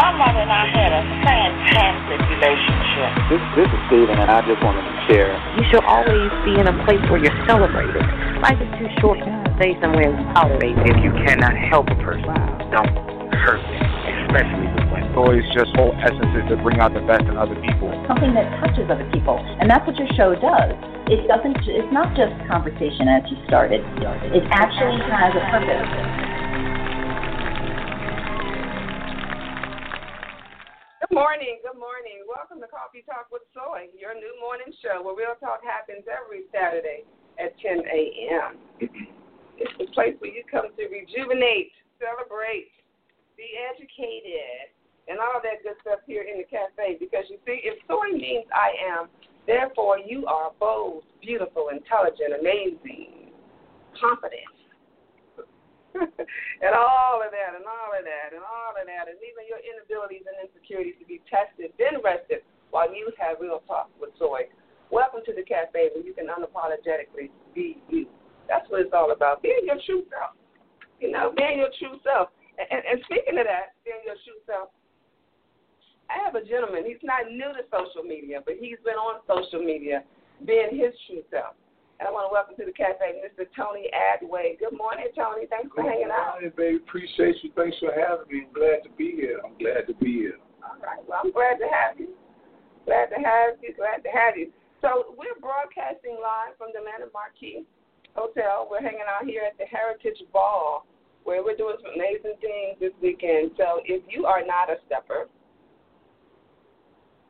My mom and I had a fantastic relationship. This is Steven, and I just wanted to share. You should always be in a place where you're celebrated. Life is too short to stay somewhere and tolerate. If you cannot help a person, don't hurt them, especially with women. So it's just whole essence is to bring out the best in other people. It's something that touches other people, and that's what your show does. It doesn't. It's not just conversation as you started. It actually has a purpose. Good morning. Welcome to Coffee Talk with Soy, your new morning show where real talk happens every Saturday at 10 a.m. It's the place where you come to rejuvenate, celebrate, be educated, and all that good stuff here in the cafe. Because you see, if soy means I am, therefore you are bold, beautiful, intelligent, amazing, confident. and all of that, and even your inabilities and insecurities to be tested, then rested, while you have real talk with Soy. Welcome to the cafe where you can unapologetically be you. That's what it's all about, being your true self, being your true self. And speaking of that, being your true self, I have a gentleman, he's not new to social media, but he's been on social media, being his true self. And I want to welcome to the cafe Mr. Tony Atway. Good morning, Tony. Thanks for hanging out. Good morning, baby. Appreciate you. Thanks for having me. I'm glad to be here. All right. Well, I'm glad to have you. So we're broadcasting live from the Manor Marquis Hotel. We're hanging out here at the Heritage Ball, where we're doing some amazing things this weekend. So if you are not a stepper,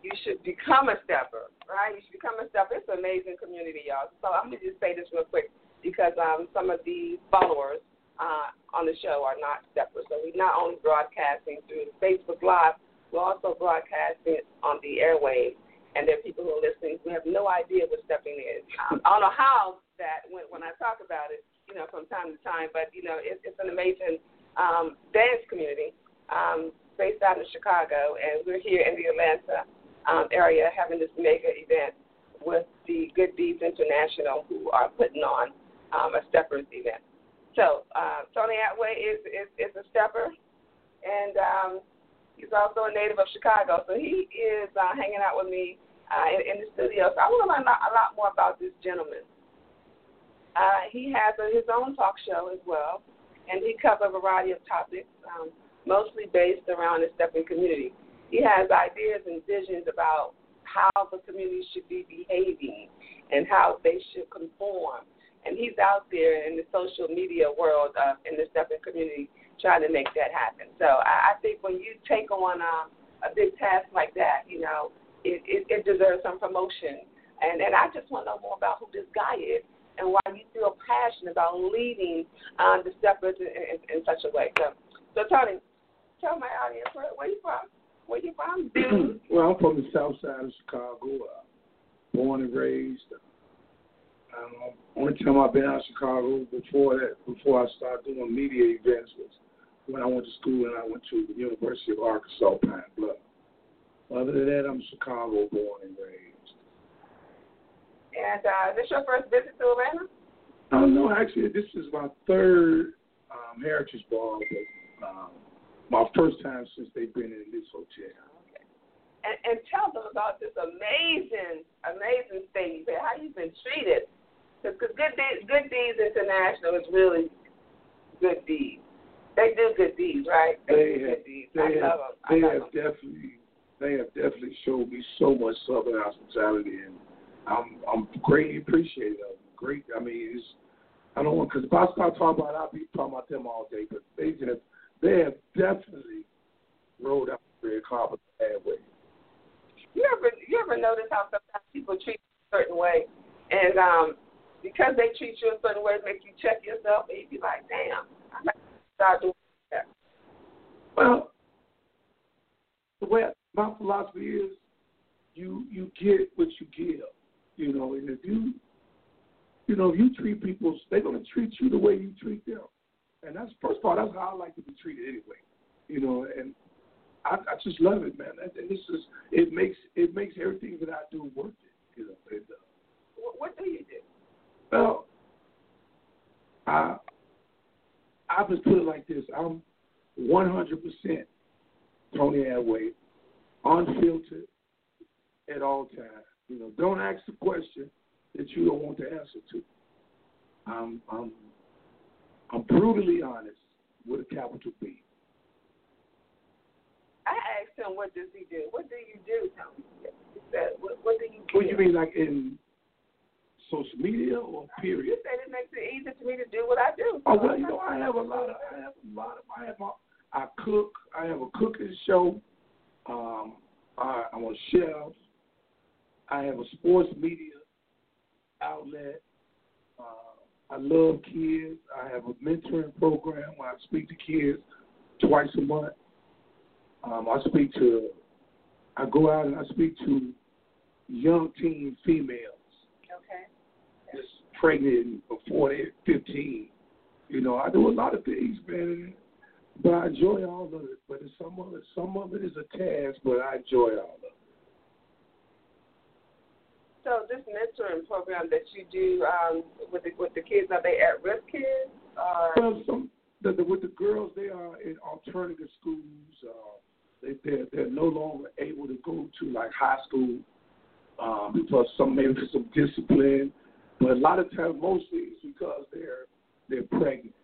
you should become a stepper, right? You should become a stepper. It's an amazing community, y'all. So I'm going to just say this real quick because some of the followers on the show are not steppers. So we're not only broadcasting through Facebook Live, we're also broadcasting on the airwaves. And there are people who are listening who have no idea what stepping is. I don't know how that went when I talk about it, from time to time. But, it's an amazing dance community based out in Chicago. And we're here in the Atlanta area having this mega event with the Good Deeds International, who are putting on a steppers event. So Tony Atway is a stepper, and he's also a native of Chicago. So he is hanging out with me in the studio. So I want to learn a lot more about this gentleman. He has his own talk show as well, and he covers a variety of topics, mostly based around the stepping community. He has ideas and visions about how the community should be behaving and how they should conform. And he's out there in the social media world, in the stepping community, trying to make that happen. So I think when you take on a big task like that, it deserves some promotion. And I just want to know more about who this guy is and why you feel passionate about leading the steppers in such a way. So Tony, tell my audience, where are you from? Where you from, dude? Well, I'm from the south side of Chicago, born and raised. Only time I've been out of Chicago before I started doing media events was when I went to school and I went to the University of Arkansas, Pine Bluff. Other than that, I'm Chicago born and raised. And is this your first visit to Atlanta? No, actually, this is my third Heritage Ball. My first time since they've been in this hotel. Okay. And tell them about this amazing thing, how you've been treated. Because Good Deeds International is really good deeds. They do good deeds, right? They do good deeds. They have definitely showed me so much love and hospitality, and I'm greatly appreciative of them. Great. I mean, I don't want, because if I start talking about it, I'll be talking about them all day. But they have definitely rolled out the red carpet the bad way. You ever notice how sometimes people treat you a certain way, and because they treat you a certain way, it makes you check yourself, and you be like, damn, I might start doing that. Well, philosophy is you get what you give, you know. And if you treat people, they're going to treat you the way you treat them. And that's, first of all, that's how I like to be treated anyway, you know. And I just love it, man. And this is, it makes everything that I do worth it, you know. And, what do you do? Well, I just put it like this. I'm 100% Tony Atway, unfiltered at all times. You know, don't ask the question that you don't want the answer to. I'm brutally honest with a capital B. I asked him, what does he do? What do you do, Tony? He said, what do you do? What do you mean, like in social media or period? You said it makes it easy for me to do what I do. Oh, well, you know, I cook. I have a cooking show. I'm a chef. I have a sports media outlet. I love kids. I have a mentoring program where I speak to kids twice a month. I go out and I speak to young teen females. Okay. Just pregnant before they're 15. You know, I do a lot of things, man. But I enjoy all of it. But it's some of it is a task, but I enjoy all of it. So this mentoring program that you do with the kids, are they at risk kids? Well, with the girls, they are in alternative schools. They're no longer able to go to like high school because maybe some discipline. But a lot of times, mostly it's because they're pregnant.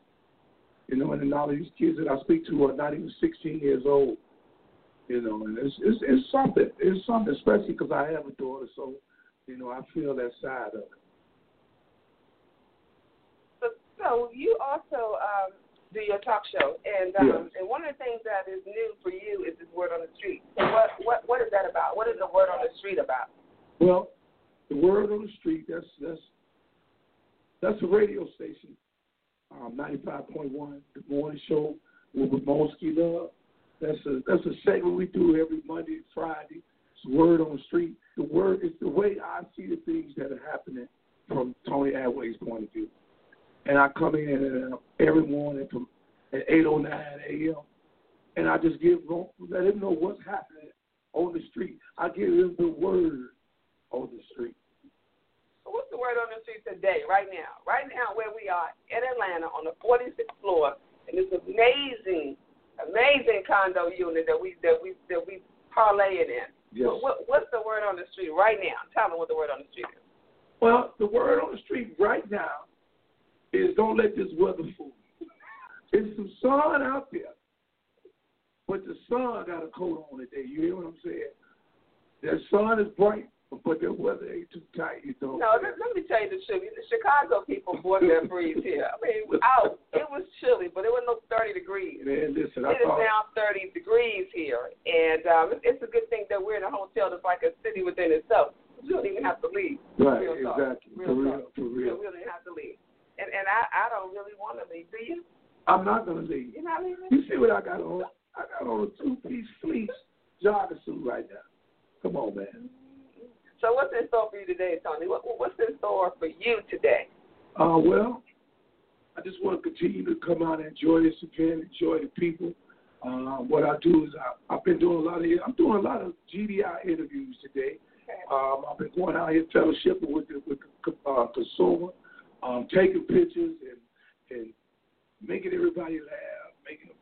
You know, and all of these kids that I speak to are not even 16 years old. You know, and it's something. It's something, especially because I have a daughter, so. You know, I feel that side of it. So you also do your talk show, and one of the things that is new for you is this Word on the Street. So what is that about? What is the Word on the Street about? Well, the Word on the Street, that's a radio station, 95.1, the morning show with Mosky Love. That's a segment we do every Monday and Friday. Word on the Street. The word is the way I see the things that are happening from Tony Atway's point of view. And I come in and every morning at 8:09 a.m. and I just let him know what's happening on the street. I give him the word on the street. So what's the word on the street today, right now? Right now where we are in Atlanta on the 46th floor in this amazing condo unit that we parlaying in. Yes. So what's the word on the street right now? Tell me what the word on the street is. Well, the word on the street right now is don't let this weather fool you. There's some sun out there, but the sun got a coat on today. You hear what I'm saying? That sun is bright, but that weather ain't too tight. You know? No, let me tell you the truth. The Chicago people bought that breeze here. I mean, it was chilly, but it was no 30 degrees. Man, listen, it is now 30 degrees here, and it's a good thing that we're in a hotel that's like a city within itself. We don't even have to leave. Right, real exactly. For real. We don't even have to leave. And I don't really want to leave, do you? I'm not going to leave. You're not leaving? You see what I got on? I got on a two-piece fleece jogging suit right now. Come on, man. So what's in store for you today, Tony? What's in store for you today? Well, I just want to continue to come out and enjoy this event, enjoy the people. What I do is I'm doing a lot of GDI interviews today. Okay. I've been going out here fellowshipping with the consumer, taking pictures and making everybody laugh, making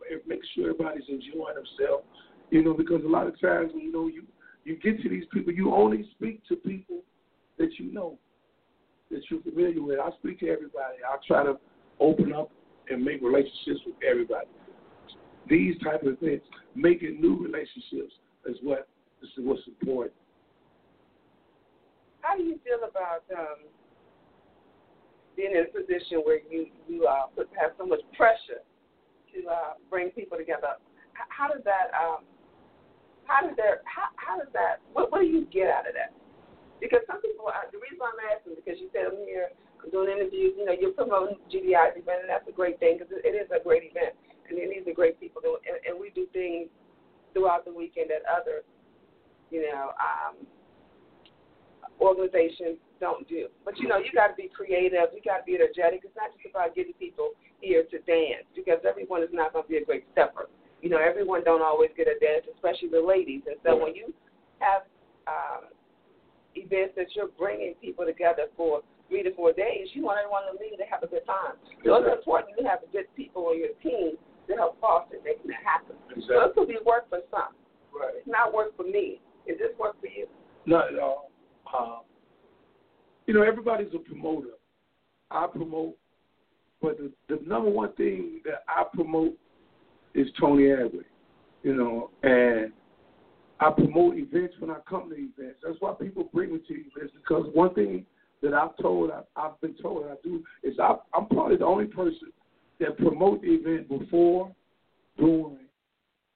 sure everybody's enjoying themselves. You know, because a lot of times when you get to these people, you only speak to people that you know, that you're familiar with. I speak to everybody. I try to open up and make relationships with everybody. These type of things, making new relationships, is what's important. How do you feel about being in a position where you have so much pressure to bring people together? How does that... What do you get out of that? Because some people, the reason why I'm asking, because you said I'm here, I'm doing interviews, you know, you're promoting GDI's event, and that's a great thing, because it is a great event, and these are great people, and we do things throughout the weekend that other organizations don't do. But, you know, you got to be creative. You got to be energetic. It's not just about getting people here to dance, because everyone is not going to be a great stepper. You know, everyone don't always get a dance, especially the ladies. And so when you have events that you're bringing people together for 3 to 4 days, you want everyone to leave to have a good time. So it's important you have good people on your team to help foster making that happen. Exactly. So it could be work for some. Right. It's not work for me. Is this work for you? Not at all. You know, everybody's a promoter. I promote, but the number one thing that I promote is Tony Atway. You know, and I promote events when I come to events. That's why people bring me to events, because one thing that I've been told I'm probably the only person that promote the event before, during,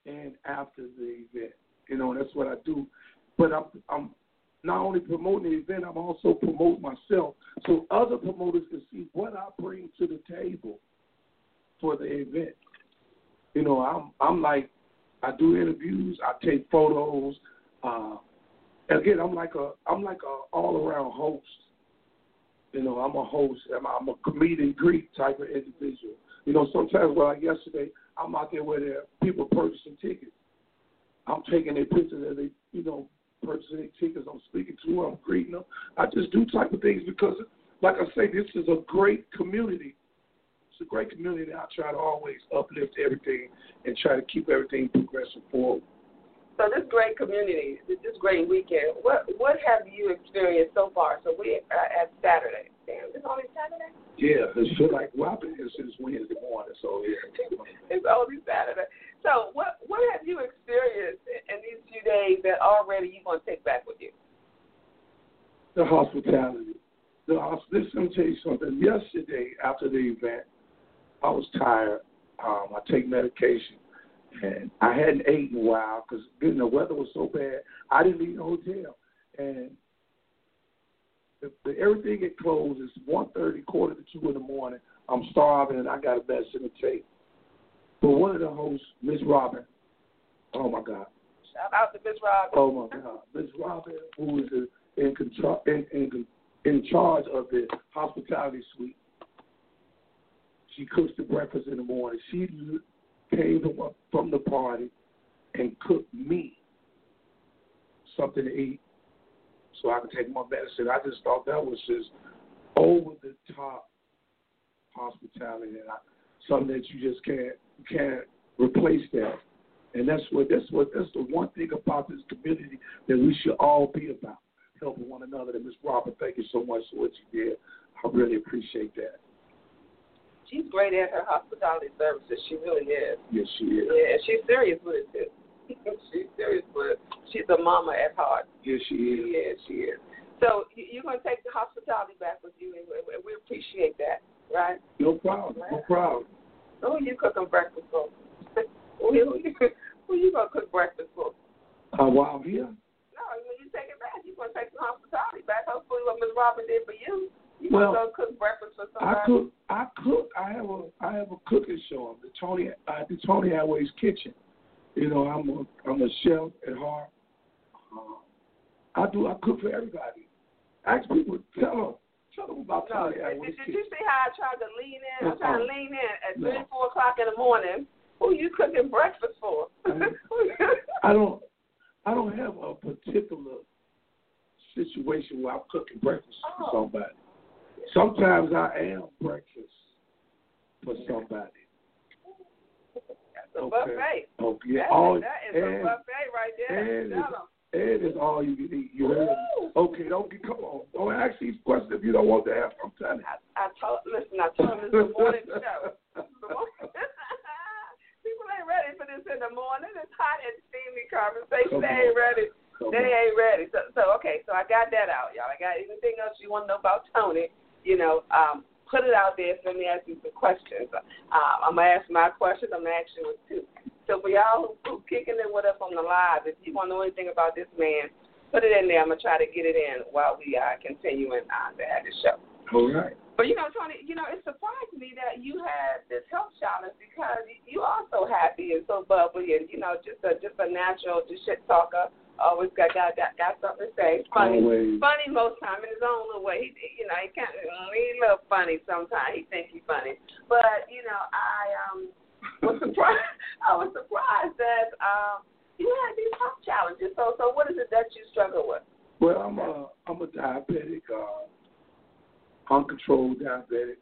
and after the event. You know, that's what I do. But I'm not only promoting the event, I'm also promoting myself, so other promoters can see what I bring to the table for the event. You know, I'm like, I do interviews, I take photos. Again, I'm like a all around host. You know, I'm a host. I'm a meet and greet type of individual. You know, sometimes, like yesterday, I'm out there where there are people purchasing tickets. I'm taking their pictures as they, you know, purchasing their tickets. I'm speaking to them. I'm greeting them. I just do type of things because, like I say, this is a great community. It's a great community. I try to always uplift everything and try to keep everything progressing forward. So this great community, this great weekend, what have you experienced so far? So we are at Saturday. Damn, it's only Saturday? Yeah, it's like, well, I've been here since Wednesday morning, so yeah. It's only Saturday. So what have you experienced in these few days that already you're going to take back with you? The hospitality. Let me tell you something. Yesterday, after the event, I was tired. I take medication. And I hadn't ate in a while because, you know, the weather was so bad. I didn't leave the hotel. And everything had closed. It's 1:30, 1:45 in the morning. I'm starving, and I got a message to take. But one of the hosts, Miss Robin, oh, my God. Shout out to Miss Robin. Oh, my God. Miss Robin, who is in charge of the hospitality suite, she cooks the breakfast in the morning. She came from the party and cooked me something to eat so I could take my medicine. I just thought that was just over-the-top hospitality, and something that you just can't replace that. And that's the one thing about this community that we should all be about, helping one another. And Ms. Robert, thank you so much for what you did. I really appreciate that. She's great at her hospitality services. She really is. Yes, she is. Yeah, and she's serious with it, too. She's a mama at heart. Yes, she is. Yeah, she is. So you're going to take the hospitality back with you, and we appreciate that, right? No problem. Right. No problem. Who are you cooking breakfast for? Who are you going to cook breakfast for? While I'm here? No, when you take it back, you're going to take the hospitality back. Hopefully what Ms. Robin did for you. You also cook breakfast for somebody? I cook. I have a cooking show. The Tony Atway's Kitchen. You know, I'm a chef at heart. I cook for everybody. Ask people. Tell them about Tony Atway's Kitchen. Did you see how I tried to lean in? I tried to lean in at 3 or 4 o'clock in the morning. Who you cooking breakfast for? I don't have a particular situation where I'm cooking breakfast for somebody. Sometimes I am breakfast for somebody. That's a buffet. Okay. Yeah. That is a buffet right there. And it's all you can eat. You heard me? Okay, come on. Don't ask these questions if you don't want to ask. I'm telling you. I told him this morning show. People ain't ready for this in the morning. It's hot and steamy conversation. They ain't ready. They ain't ready. So I got that out, y'all. I got anything else you want to know about Tony, you know, put it out there. So let me ask you some questions. I'm going to ask my questions. I'm going to ask you too. So for y'all who kicking it with us on the live, if you want to know anything about this man, put it in there. I'm going to try to get it in while we are continuing on to have the show. All right. But, you know, Tony, you know, it surprised me that you had this health challenge because you are so happy and so bubbly and, you know, just a natural, just shit talker. Always got something to say. Funny most time in his own little way. He, you know, he love funny sometimes. He think he's funny, but you know, I was surprised that you had these health challenges. So what is it that you struggle with? Well, I'm a diabetic, uncontrolled diabetic.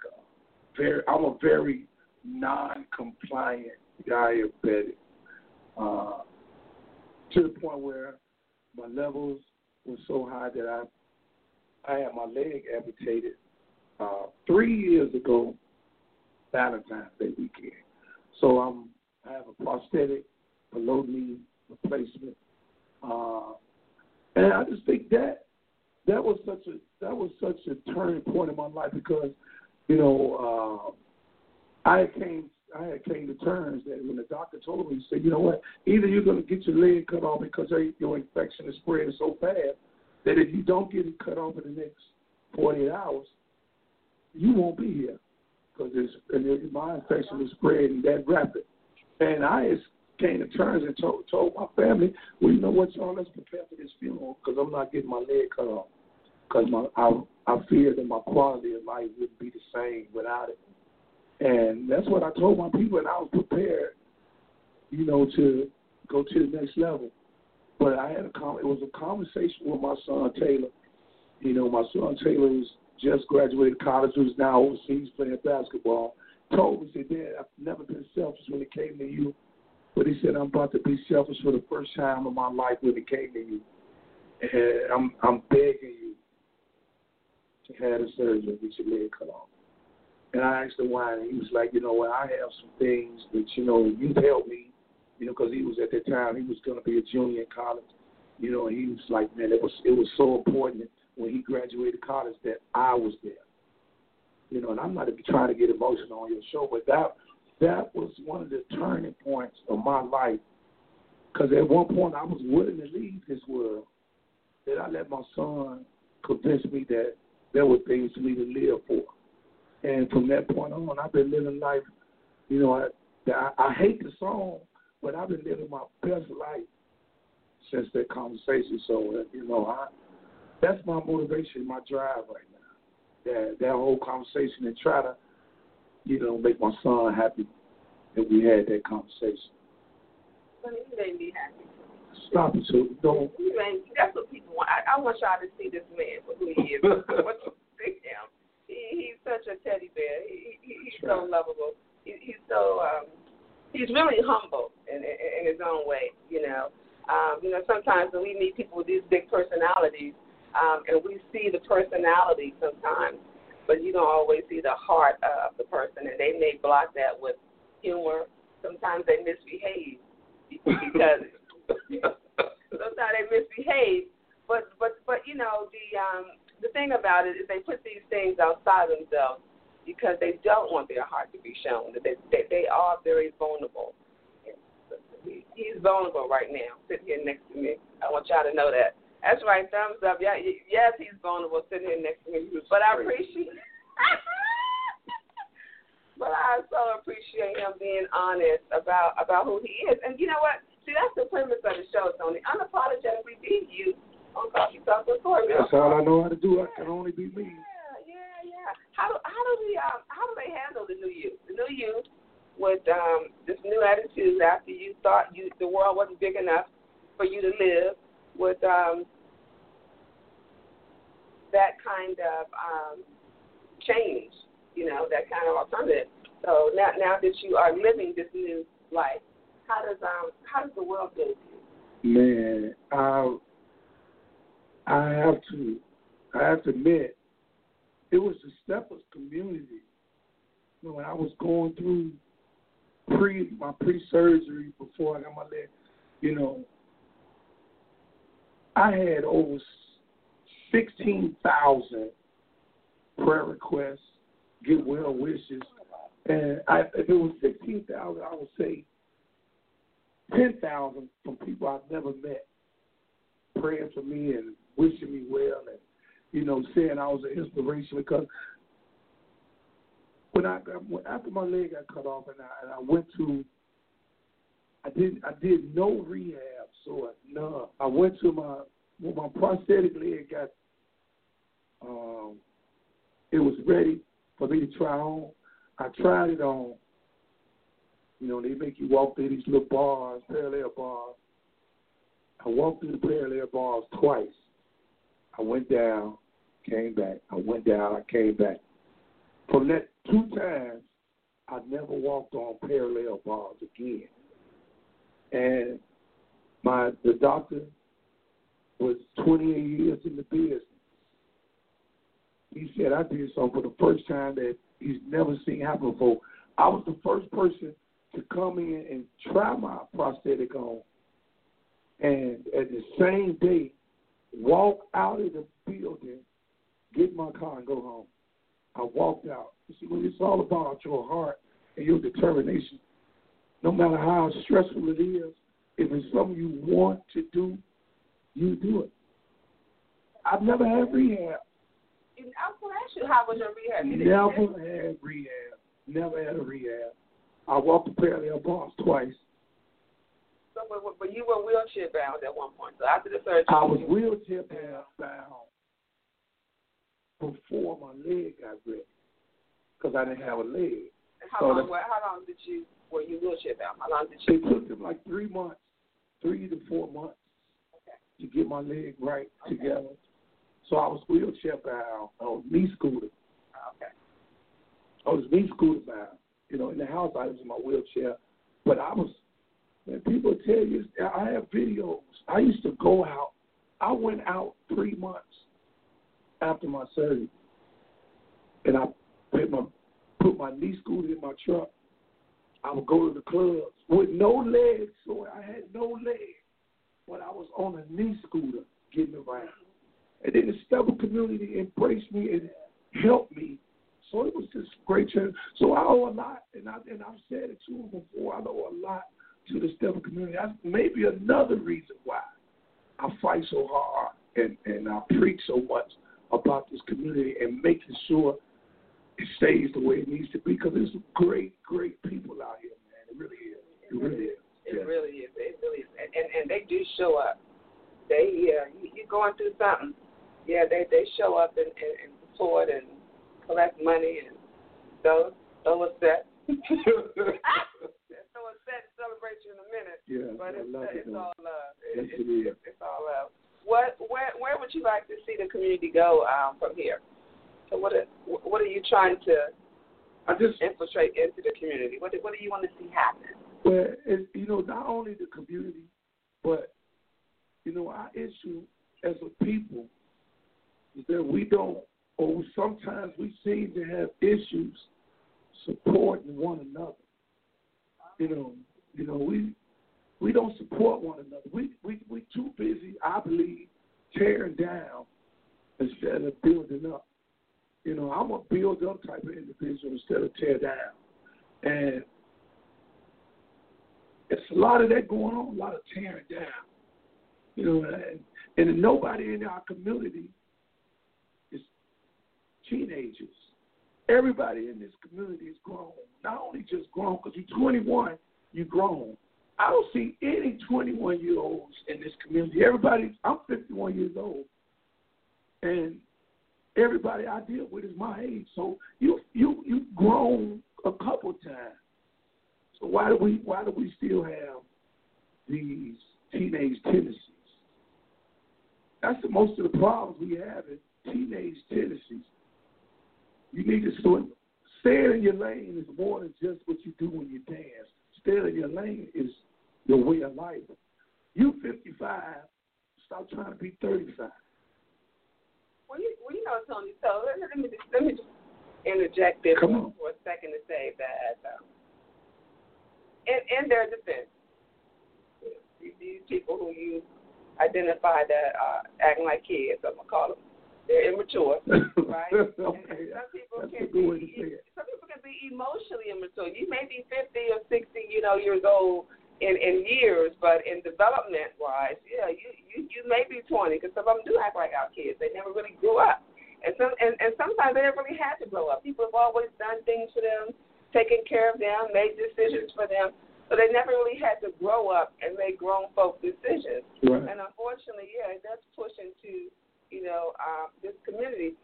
I'm a very non-compliant diabetic. To the point where my levels were so high that I had my leg amputated 3 years ago, Valentine's Day weekend. So I have a prosthetic below knee replacement, and I just think that was such a turning point in my life because you know I came to terms that when the doctor told me, he said, you know what, either you're going to get your leg cut off because your infection is spreading so fast that if you don't get it cut off in the next 48 hours, you won't be here because my infection is spreading that rapid. And I just came to terms and told my family, well, you know what, y'all, let's prepare for this funeral because I'm not getting my leg cut off because I fear that my quality of life wouldn't be the same without it. And that's what I told my people, and I was prepared, you know, to go to the next level. But I had a conversation with my son, Taylor. You know, my son, Taylor, who's just graduated college, who's now overseas playing basketball, told me, he said, Dad, I've never been selfish when it came to you. But he said, I'm about to be selfish for the first time in my life when it came to you. And I'm begging you to have the surgery, get your leg cut off. And I asked him why, and he was like, you know what, I have some things that, you know, you've helped me, you know, because he was at that time, he was going to be a junior in college, you know, and he was like, man, it was so important when he graduated college that I was there. You know, and I'm not trying to get emotional on your show, but that was one of the turning points of my life, because at one point I was willing to leave this world, and I let my son convince me that there were things for me to live for. And from that point on, I've been living life, you know, I hate the song, but I've been living my best life since that conversation. So, you know, that's my motivation, my drive right now, that whole conversation and try to, you know, make my son happy that we had that conversation. Well, you made me happy. Stop it, so don't. That's what people want. I want y'all to see this man for who he is. What you think now? He's such a teddy bear. He's so lovable. He's so he's really humble in his own way. You know, sometimes when we meet people with these big personalities, and we see the personality sometimes, but you don't always see the heart of the person, and they may block that with humor. Sometimes they misbehave because sometimes they misbehave. But you know the thing about it is they put these things outside themselves because they don't want their heart to be shown. They are very vulnerable. He's vulnerable right now, sitting here next to me. I want y'all to know that. That's right, thumbs up. Yeah, yes, he's vulnerable sitting here next to me. But I appreciate but I so appreciate him being honest about who he is. And you know what? See, that's the premise of the show, Tony. Unapologetically be you. That's all I know how to do. I can only be me. Yeah. How do they handle the new you? The new you with this new attitude after you thought the world wasn't big enough for you to live with that kind of change, you know, that kind of alternative. So now that you are living this new life, how does the world deal with you? Man, I have to admit, it was the Steppers community. You know, when I was going through my pre-surgery before I got my leg, you know, I had over 16,000 prayer requests, get well wishes, and if it was 16,000, I would say 10,000 from people I've never met praying for me and wishing me well and, you know, saying I was an inspiration because after my leg got cut off and I went to, I did no rehab, So no, I went to my prosthetic leg got. It was ready for me to try on. I tried it on. You know, they make you walk through these little bars, parallel bars. I walked through the parallel bars twice. I went down, came back. I went down, I came back. From that 2 times, I never walked on parallel bars again. And the doctor was 28 years in the business. He said I did something for the first time that he's never seen happen before. I was the first person to come in and try my prosthetic on, and at the same day, walk out of the building, get my car, and go home. I walked out. You see, when it's all about your heart and your determination, no matter how stressful it is, if it's something you want to do, you do it. I've never had rehab. I was going to ask you, how was your rehab? Never had a rehab. I walked the parallel bars twice. So, but you were wheelchair bound at one point. So after the surgery, I was wheelchair bound before my leg got ready because I didn't have a leg. How long were you wheelchair bound? It took them like 3 months, 3 to 4 months, to get my leg right together. So I was wheelchair bound. I was knee scooter. Okay. I was knee scooter bound. You know, in the house I was in my wheelchair, but I was. Man, people tell you I have videos. I used to go out. I went out 3 months after my surgery, and I put my knee scooter in my truck. I would go to the clubs with no legs, so I had no legs, but I was on a knee scooter getting around. And then the stubborn community embraced me and helped me. So it was just great challenge. So I owe a lot, and I've said it to them before, I owe a lot to the stubborn community. That's maybe another reason why I fight so hard and I preach so much about this community and making sure it stays the way it needs to be, because there's some great, great people out here, man. It really is. It really is. And they do show up. You're going through something. Yeah, they show up and support and collect money and so upset. So upset to celebrate you in a minute. Yeah, but it's all love. It's all love. Where would you like to see the community go from here? So what are you trying to infiltrate into the community? What do you want to see happen? Well, it's, you know, not only the community, but you know, our issue as a people is that we don't, or sometimes we seem to have issues supporting one another. You know, we don't support one another. We too busy, I believe, tearing down instead of building up. You know, I'm a build up type of individual instead of tear down. And it's a lot of that going on, a lot of tearing down. You know, and nobody in our community is teenagers. Everybody in this community is grown. Not only just grown, because you're 21, you're grown. I don't see any 21-year-olds in this community. I'm 51 years old, and everybody I deal with is my age. So you've grown a couple times. So why do we still have these teenage tendencies? That's the most of the problems we have is teenage tendencies. You need to sort of stay in your lane is more than just what you do when you dance. Staying in your lane is your way of life. You 55, stop trying to be 35. Well, you know, Tony, so let me just interject this for a second to say that in their defense, these people who you identify that are acting like kids, I'm gonna call them, they're immature, right? Okay. Some people can be emotionally immature. You may be 50 or 60, you know, years old in years, but in development wise, yeah, you may be 20 because some of them do act like our kids. They never really grew up, and sometimes they never really had to grow up. People have always done things for them, taken care of them, made decisions for them. So they never really had to grow up and make grown folk decisions. Right. And unfortunately, yeah, it does push into, you know, this community.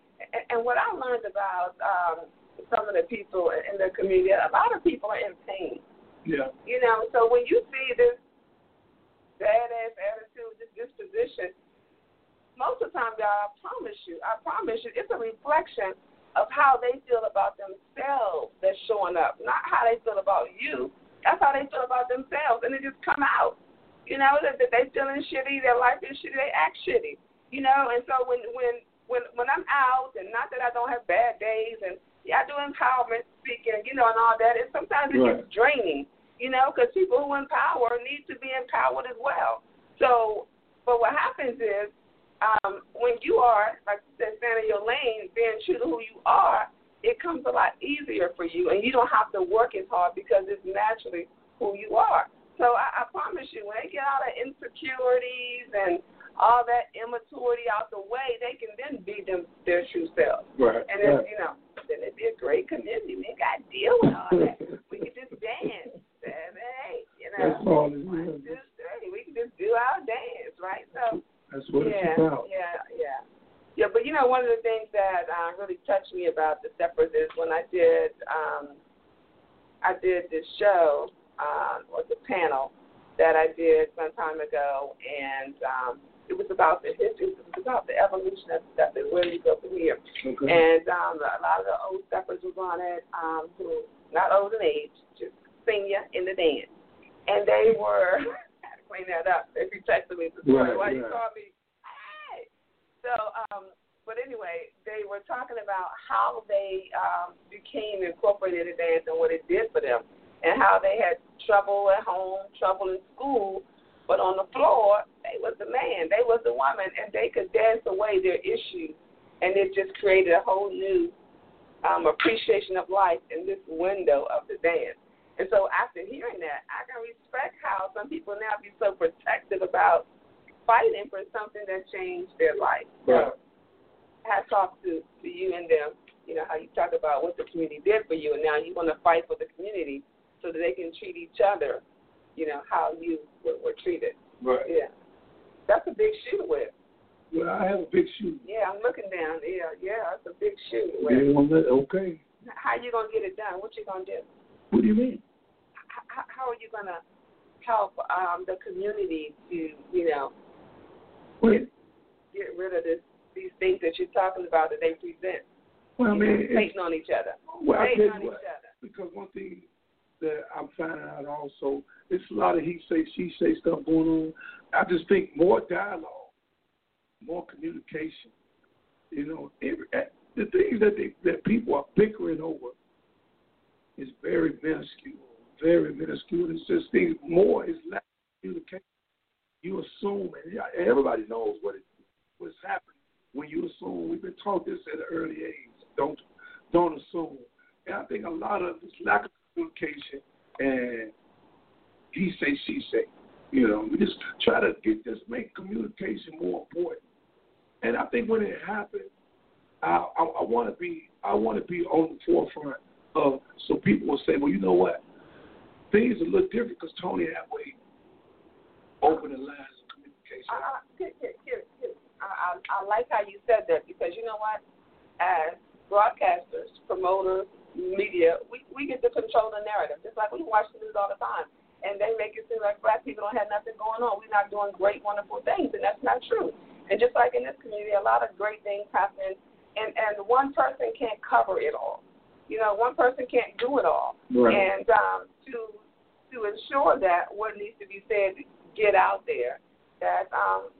And what I learned about some of the people in the community, a lot of people are in pain. Yeah. You know, so when you see this badass attitude, this disposition, most of the time, God, I promise you, it's a reflection of how they feel about themselves that's showing up, not how they feel about you. That's how they feel about themselves, and it just come out. You know, that they feeling shitty, their life is shitty, they act shitty. You know, and so when I'm out, and not that I don't have bad days, and yeah, I do empowerment speaking, you know, and all that, and sometimes it gets draining, you know, because people who are in power need to be empowered as well. So, but what happens is when you are, like you said, standing in your lane, being true to who you are, it comes a lot easier for you, and you don't have to work as hard because it's naturally who you are. So I promise you, when they get all the insecurities and all that immaturity out the way, they can then be their true selves. Right. And, then, you know, then it'd be a great community. We ain't got to deal with all that. We can just dance, 7, 8, you know. That's all it is. 1, 2, 3. We can just do our dance, right? So that's what it's about. Yeah, but, you know, one of the things that really touched me about the Steppers is when I did this show or the panel that I did some time ago, and it was about the history, it was about the evolution of Steppers, where we go from here. Okay. And a lot of the old Steppers was on it, who not old in age, just senior in the dance. And they were, I had to clean that up, if you texted me this morning, why you called me? So, but anyway, they were talking about how they became incorporated in dance and what it did for them, and how they had trouble at home, trouble in school, but on the floor, they was the man, they was the woman, and they could dance away their issues, and it just created a whole new appreciation of life in this window of the dance. And so after hearing that, I can respect how some people now be so protective about fighting for something that changed their life. Right. So, hats off to you and them, you know, how you talk about what the community did for you, and now you want to fight for the community so that they can treat each other, you know, how you were treated. Right. Yeah. That's a big shoe to wear. Well, I have a big shoe. Yeah, I'm looking down. Yeah, that's a big shoe to wear. Okay. How you going to get it done? What you going to do? What do you mean? How are you going to help the community to, you know, Get rid of these things that you're talking about that they present. Well, I mean, hating on each other. Well, I tell you what, because one thing that I'm finding out also, it's a lot of he say, she say stuff going on. I just think more dialogue, more communication. You know, the things that people are bickering over is very minuscule. It's just things more is lack of communication. You assume, and everybody knows what's happening when you assume. We've been taught this at an early age. Don't assume. And I think a lot of it's lack of communication and he say, she say. You know, we just try to make communication more important. And I think when it happens, I want to be on the forefront of, so people will say, well, you know what? Things are a little different because Tony Atway open the lines of communication. I like how you said that, because you know what? As broadcasters, promoters, media, we get to control the narrative. Just like we watch the news all the time, and they make it seem like black people don't have nothing going on. We're not doing great, wonderful things, and that's not true. And just like in this community, a lot of great things happen, and one person can't cover it all. You know, one person can't do it all. Right. And to ensure that what needs to be said get out there, that,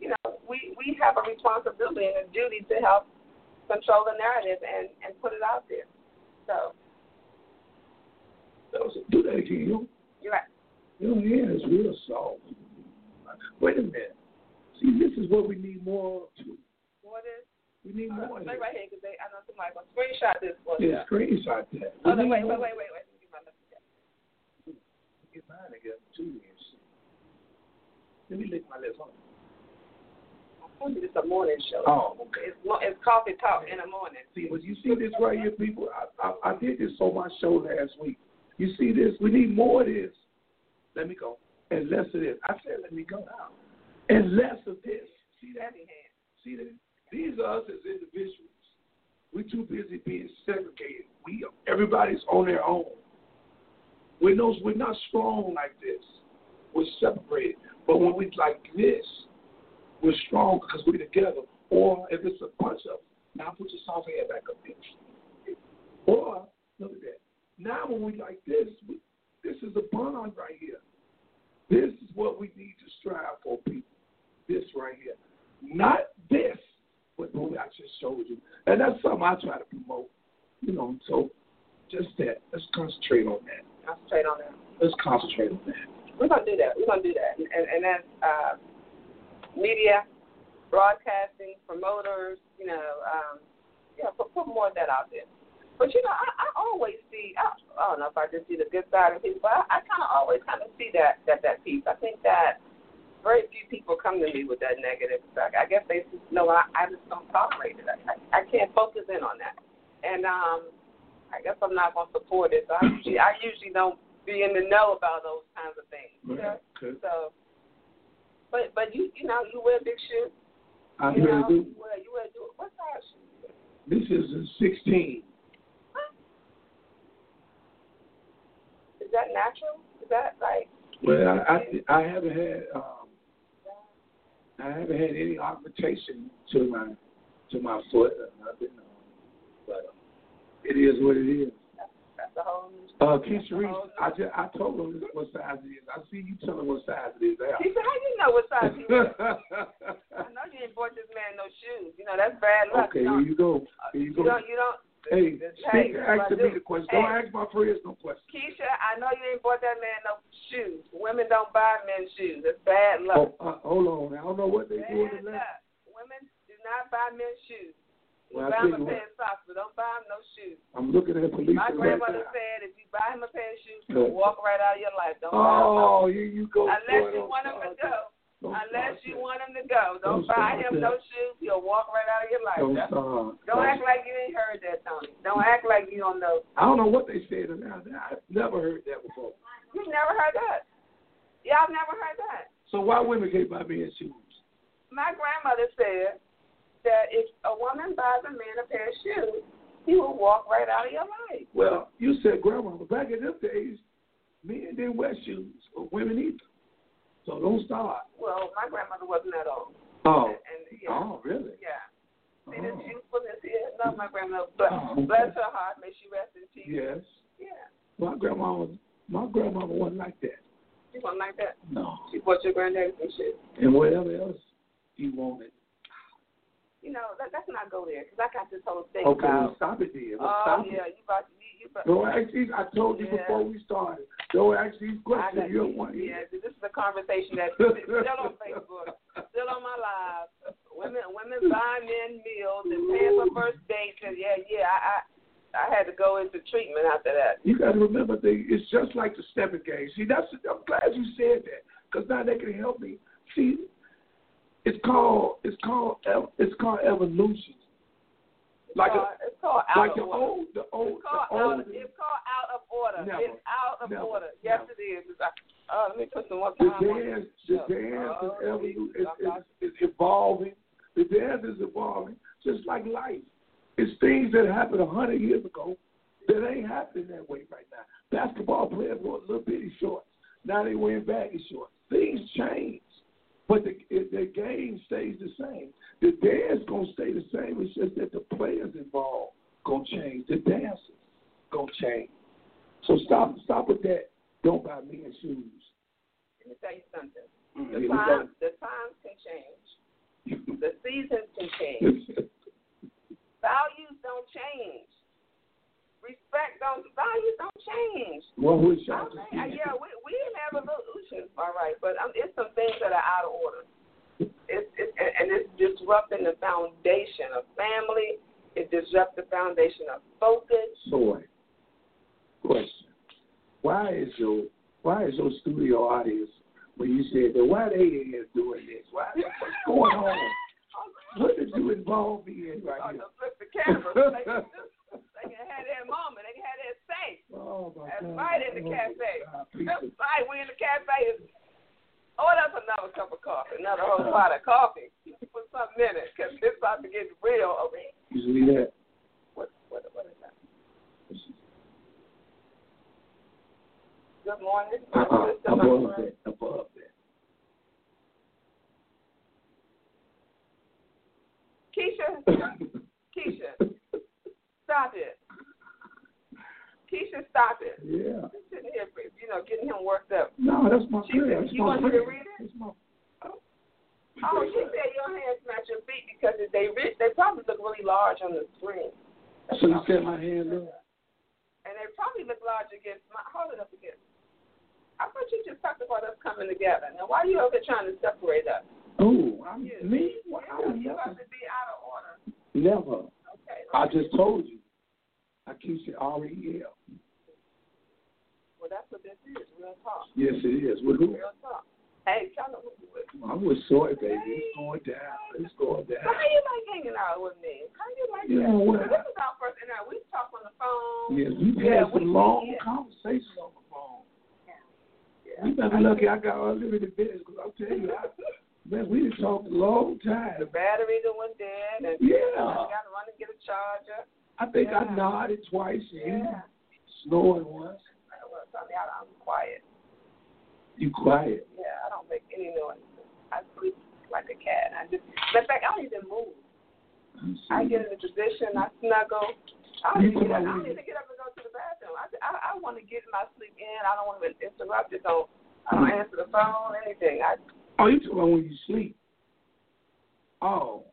you know, we have a responsibility and a duty to help control the narrative and put it out there. So. Do that again, you. You're right. Your hand is real soft. Wait a minute. See, this is what we need more of, too. What is? We need more of. Stay right here, because I know somebody's going to screenshot this one. Yeah, screenshot that. Oh, no, wait. Let me get mine together, too. Let me lick my lips on. I told you this is a morning show. Oh, okay. It's coffee talk in the morning. See, when you see this right here, people, I did this on my show last week. You see this? We need more of this. let me go, and less of this. I said, let me go now, and less of this. See that? See that? These are us as individuals. We're too busy being segregated. Everybody's on their own. We're not strong like this. We're separated. But when we like this, we're strong because we're together. Or if it's a bunch of us, now put your soft head back up there. Or, look at that. Now when we like this, this is a bond right here. This is what we need to strive for, people. This right here. Not this, but what I just showed you. And that's something I try to promote. You know, so just that. Let's concentrate on that. Concentrate on that. Let's concentrate on that. We're going to do that. We're going to do that. And that's media, broadcasting, promoters, you know, put more of that out there. But, you know, I always see, I don't know if I just see the good side of people, but I kind of always kind of see that piece. I think that very few people come to me with that negative stuff. I guess they just know I just don't tolerate it. I can't focus in on that. And I guess I'm not going to support it. So I usually don't be in the know about those kinds of things. You know? Okay. So, but you know, you wear big shoes. I really do. You wear what size shoes? This is a 16. Huh? Is that natural? Is that like? Well, I haven't had any augmentation to my foot. But it is what it is. That's a whole new story. Keisha, I told him what size it is. I see you telling what size it is now. He said, how do you know what size he is? I know you didn't bought this man no shoes. You know, that's bad luck. Okay, here you go. You don't. Hey, ask me the question. Don't ask my friends no questions. Keisha, I know you didn't bought that man no shoes. Women don't buy men's shoes. That's bad luck. Oh, hold on. I don't know what they're doing in that. Women do not buy men's shoes. Well, buy him a pair of socks, but don't buy him no shoes. I'm looking at police. My grandmother said, if you buy him a pair of shoes, he'll walk right out of your life. Don't buy him. Oh, here you go. Unless you want him to go. Unless you want him to go. Don't buy him no shoes. He'll walk right out of your life. Don't act like you ain't heard that, Tony. Don't act like you don't know. I don't know what they said. I've never heard that before. You've never heard that? Yeah, I've never heard that. So why women can't buy men's shoes? My grandmother said that if a woman buys a man a pair of shoes, he will walk right out of your life. Well, you said grandma, but back in those days, men didn't wear shoes, but women either. So don't start. Well, my grandmother wasn't that old. Oh. And yeah. Oh, really? Yeah. See, this youthfulness here. No, my grandmother, bless her heart, may she rest in peace. Yes. Yeah. My grandmama wasn't like that. She wasn't like that? No. She bought your granddaddy some shoes. And whatever else he wanted. You know, let's not go there because I got this whole thing about. Okay, stop it there. Don't ask these. I told you before we started. Don't ask these questions. You don't want to. Yeah, this is a conversation that's still on Facebook, still on my live. Women buy men meals and paying for first dates. And I had to go into treatment after that. You got to remember, it's just like the stepping game. See, I'm glad you said that because now they can help me. See. It's called evolution. It's called out of order. It's out of order. Yes, never. It is. Let me put some more time on The dance is evolving. The dance is evolving, just like life. It's things that happened 100 years ago that ain't happening that way right now. Basketball players wore little bitty shorts. Now they wearing baggy shorts. Things change. But the game stays the same. The dance going to stay the same. It's just that the players involved going to change. The dancers going to change. So stop with that. Don't buy men's shoes. Let me tell you something. The times can change. The seasons can change. Values don't change. Values don't change. Well, we're in evolution, all right, but it's some things that are out of order. And it's disrupting the foundation of family. It disrupts the foundation of focus. Boy, question: Why is your studio audience when you said that? Why they in here doing this? What's going on? What did you involve me in right now? Flip the camera. They can have that moment. They can have that say. Oh, my God. That's right in the cafe. That's right. We in the cafe. Oh, that's another cup of coffee, another whole pot of coffee. Put something in it, because it's about to get real over here. Yeah. What is that? Good morning. Above that. Keisha, stop it. Keisha, stop it. Yeah. I'm sitting here, getting him worked up. No, that's my prayer. You want me to read it? She said your hands match your feet because if they probably look really large on the screen. That's so you said my hand up. And they probably look large against my. Hold it up again. I thought you just talked about us coming together. Now, why are you over trying to separate us? Oh, me? Well, you have to be out of order. Never. Okay. I just told you. Akeisha R-E-L. Well, that's what this is, real talk. Yes, it is. With who? Real talk. Hey, tell them who you with. I'm with Soy, baby. Hey. It's going down. So how you like hanging out with me? How you like that? Well, this is our first interview. We talk on the phone. Yes, we've had some long conversations on the phone. Yeah. We've been lucky I got unlimited business, because I'll tell you, man, we done talked a long time. The battery went dead. And I got to run and get a charger. I think I nodded twice and snoring once. I don't want to tell you I'm quiet. You quiet? Yeah, I don't make any noise. I sleep like a cat. In fact, I don't even move. I get in a position, I snuggle. I don't even get up and go to the bathroom. I want to get my sleep in. I don't want to be interrupted. I don't answer the phone, anything. You're talking about when you sleep. Oh.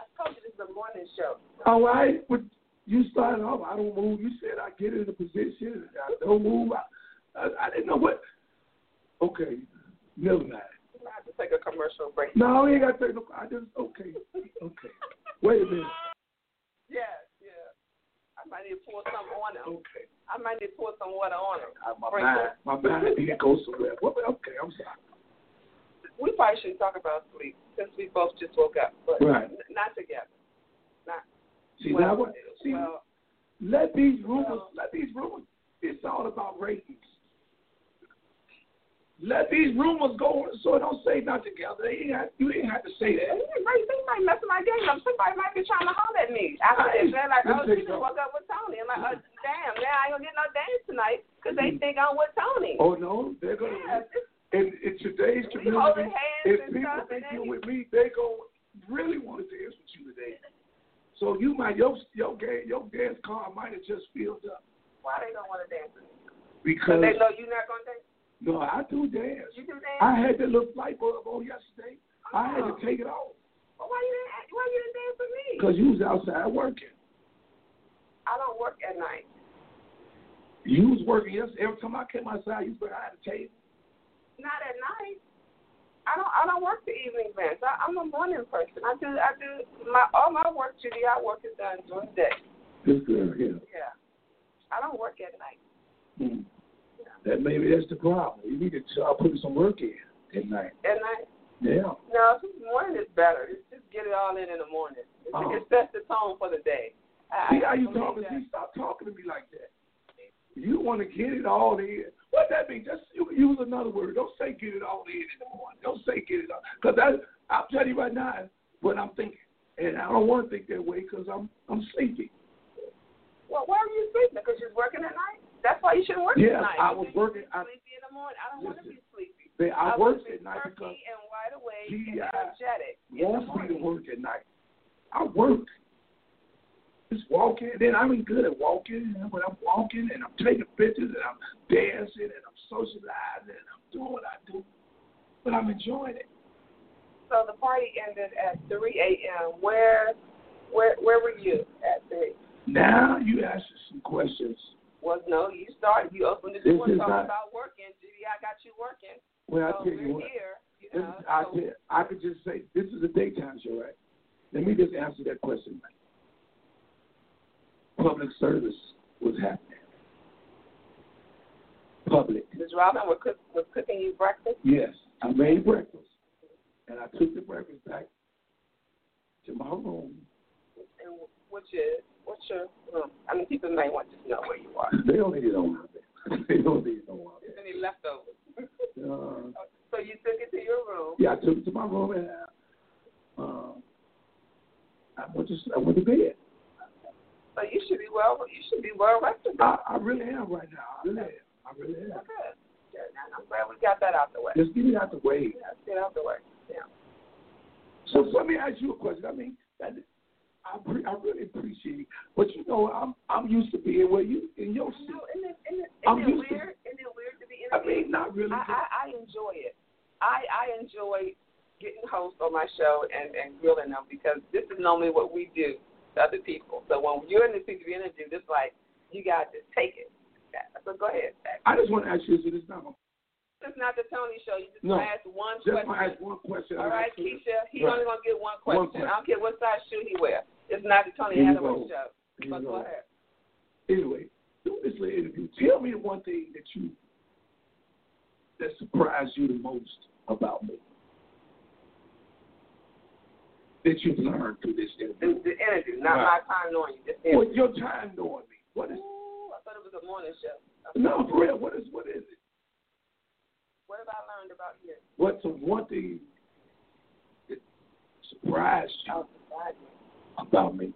I told you this is a morning show. All right. But you started off, I don't move. You said I get in a position, I don't move. I didn't know what. Okay. Never mind. I have to take a commercial break. No, I ain't got to take no. I just, okay. Okay. Wait a minute. Yeah. I might need to pour some on him. Okay. I might need to pour some water on him. My mind need to go somewhere. Okay, I'm sorry. We probably shouldn't talk about sleep since we both just woke up, but right. Not together. Let these rumors. It's all about ratings. Let these rumors go, so don't say not together. You didn't have to say that. They might mess my game up. Somebody might be trying to holler at me. They're like, oh, she just woke up with Tony. I'm like, oh, damn, now I ain't gonna get no dance tonight because they think I'm with Tony. Oh no, they're gonna. Yeah, and in today's community, if people think you're with me, they gonna really want to dance with you today. So you might your dance card might have just filled up. Why they don't want to dance with me? Because they know you're not gonna dance. No, I do dance. You do dance. I had that little light bulb on yesterday. Oh. I had to take it off. Well, why you didn't dance with me? Because you was outside working. I don't work at night. You was working yesterday. Every time I came outside, you was behind the table. Not at night. I don't work the evening events. I'm a morning person. I do all my work, Judy. I work is done during the day. Good girl, yeah. Yeah. I don't work at night. Mm. Yeah. Maybe that's the problem. You need to start putting some work in at night. At night. Yeah. No, morning is better. It's just get it all in the morning. It sets the tone for the day. See how you talking? You stop talking to me like that. You want to get it all in. What that mean? Just use another word. Don't say get it all in the morning. Don't say get it all. Because I'm telling you right now what I'm thinking. And I don't want to think that way because I'm sleepy. Well, why are you sleeping? Because you're working at night? That's why you shouldn't work at night. Yeah, I was working. I'm sleepy in the morning. I don't want to be sleepy. I worked at night because and wide awake and energetic. Wants me to work at night. I work. Just walking, then I'm good at walking. And when I'm walking and I'm taking pictures and I'm dancing and I'm socializing and I'm doing what I do, but I'm enjoying it. So the party ended at 3 a.m. Where were you at 3? Now you asked some questions. Well, no, you started. You opened the door talking about working. Judy, I got you working. Well, so I tell you what. Here, I could just say this is a daytime show, right? Let me just answer that question. Public service was happening. Public. Ms. Robin was cooking you breakfast? Yes, I made breakfast. And I took the breakfast back to my room. And what's your room? I mean, people may want to know where you are. They don't need no one out there. There's any leftovers. So you took I took it to my room and I went to bed. But you should be well. You should be well rested. I really am right now. I really am. Good. I'm glad we got that out the way. Just get it out the way. Yeah, get out the way. Yeah. So let me ask you a question. I mean, I really appreciate it, but you know, I'm used to being where you in your seat. Isn't it weird to be in a meeting? I mean, not really. I enjoy it. I enjoy getting hosts on my show and grilling them because this is normally what we do to other people. So when you're in this piece of interview, it's like you gotta just take it. So go ahead. I just want to ask you this number. It's not the Tony Show. You just ask one question. Just ask one question. All right, Keisha. He's only going to get one question. I don't care what size shoe he wears. It's not the Tony Atway Show. But go ahead. Anyway, do this little interview. Tell me the one thing that surprised you the most about me that you've learned through this interview. The interview, not my time knowing you. Well, your time knowing me. What is? Ooh, I thought it was a morning show. No, for real. What is it? What have I learned about you? What's the one thing that surprised you about me?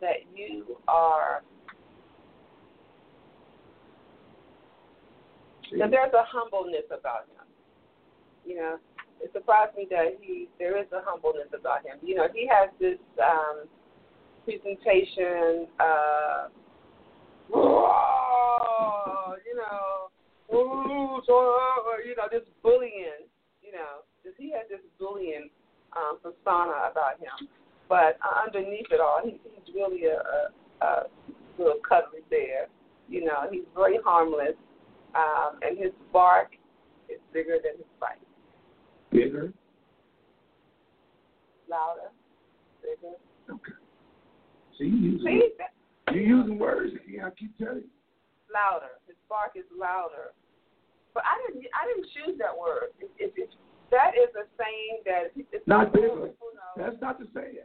That you are... That there's a humbleness about him. You know, it surprised me that there is a humbleness about him. You know, he has this presentation this bullying, he has this bullying persona about him. But underneath it all, he's really a little cuddly bear. You know, he's very harmless, and his bark is bigger than his bite. Bigger? Louder. Bigger. Okay. So you're using words. I keep telling you. Louder. His bark is louder. But I didn't choose that word. That is a saying that it's not bigger. That's not the saying.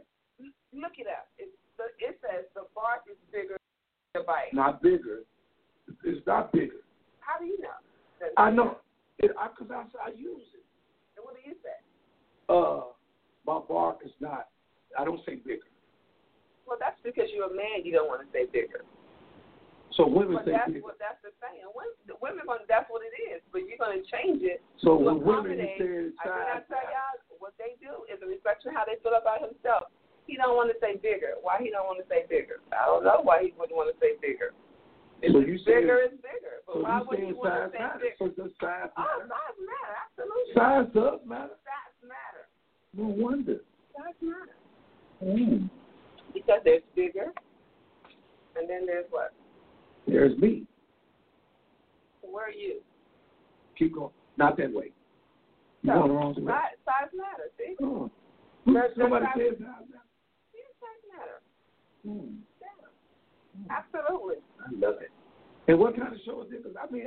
Look it up. It says the bark is bigger than the bite. Not bigger. It's not bigger. How do you know? I know. Because I use it. And what do you say? My bark is not. I don't say bigger. Well, that's because you're a man. You don't want to say bigger. So women say that's bigger. That's the thing. That's what it is. But you're going to change it. So when women say I tell y'all what they do is a reflection of how they feel about himself. He don't want to say bigger. Why he don't want to say bigger? I don't know why he wouldn't want to say bigger. So you bigger is bigger. But so why would he want to say bigger? So does size matter? Size matter, absolutely. Size does matter. Size matter. No wonder. Size matter. Mm. Because there's bigger, and then there's what? There's me. Where are you? Keep going. Not that way. You're going the wrong way. Size matters, see? Oh. Somebody says size matters. Yeah, size matters. Mm. Yeah. Mm. Absolutely. I love it. And what kind of show is this? I mean,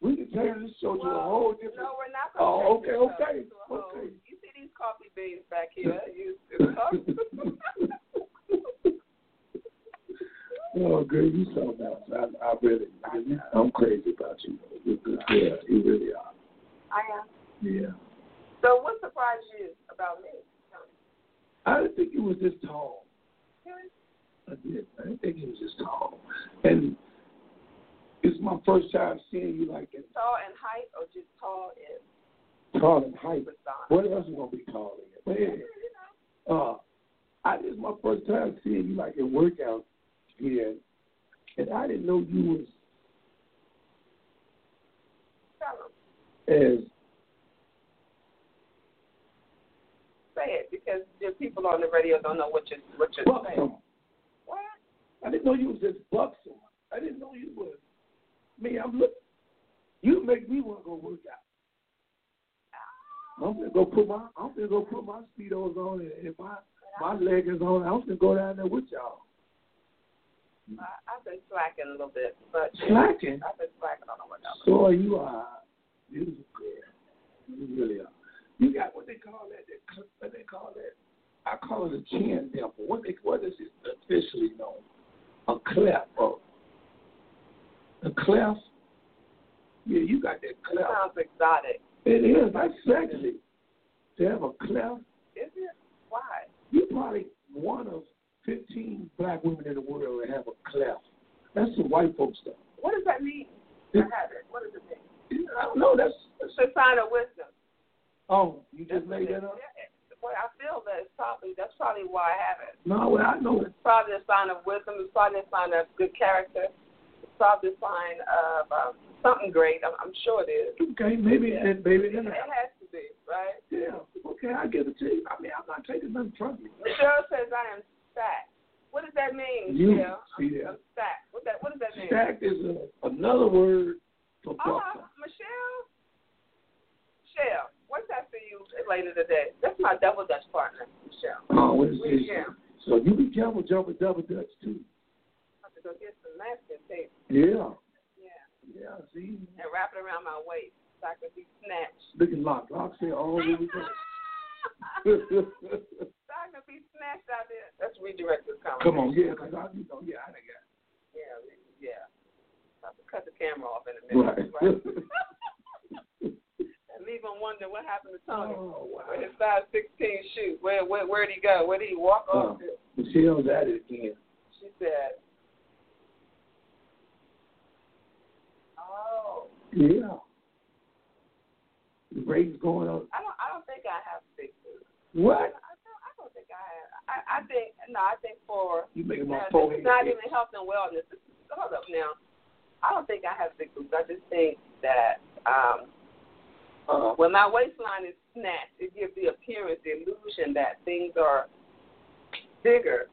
we can turn this show to a whole different... No, we're not going to turn this show to a whole... You see these coffee beans back here? Oh, girl, you so nice. I really, I'm crazy about you. You're good. Yeah, you really are. I am. Yeah. So what surprised you about me, Tony? I didn't think he was this tall. Really? I didn't think he was this tall. And it's my first time seeing you like that. Tall in height or just tall in? Tall in height. What else is going to be tall in? Yeah, it's my first time seeing you like in workout. Yeah, and I didn't know you was as. Say it because the people on the radio don't know what you're buxom. Saying. What? I didn't know you was as buxom. I didn't know you was. Man, you make me want to go work out. I'm gonna go put my speedos on and my leggings on. I'm gonna go down there with y'all. I've been slacking a little bit, but slacking. I've been slacking on what else. So you are beautiful girl. You really are. You got what they call that. What they call that? I call it a chin dimple. What is it officially known? A cleft. A cleft Yeah, you got that cleft. Sounds exotic. It is. That's sexy. To have a cleft. Is it? Why? You're probably one of 15 black women in the world that have a cleft. That's some white folks stuff. What does that mean? I have it. What does it mean? I don't know. That's a sign of wisdom. Oh, you just made that up? Yeah. Well, I feel that that's probably why I have it. No, well, I know it's probably a sign of wisdom. It's probably a sign of good character. It's probably a sign of something great. I'm sure it is. Okay, maybe yeah. That, baby. It has to be, right? Yeah. Okay, I give it to you. I mean, I'm not taking nothing from you. Cheryl says I am stacked. What does that mean? I'm stacked. What does that mean? Stacked is another word for buffer. Michelle. What's that for you later today? That's my double dutch partner, Michelle. Oh, it's Michelle. So you be careful jumping double dutch too. I have to go get some masking tape. Yeah. See. And wrap it around my waist so I can be snatched. Look at Locke said all over the place. So I can be snatched out there. That's redirected comment. Come on, yeah, because I done got it. Yeah. I have to cut the camera off in a minute. Right? Even wonder what happened to Tony. Oh, wow. With his size 16 shoe. Where'd he go? Where did he walk off to? Michelle's at it again. She said, "Oh, yeah." The rate's going up. I don't think I have 6 feet. What? I don't think I have. I think for you making my phone. It's not even health and wellness. Hold up now. I don't think I have 6 feet. I just think that. When my waistline is snatched, it gives the appearance, the illusion that things are bigger.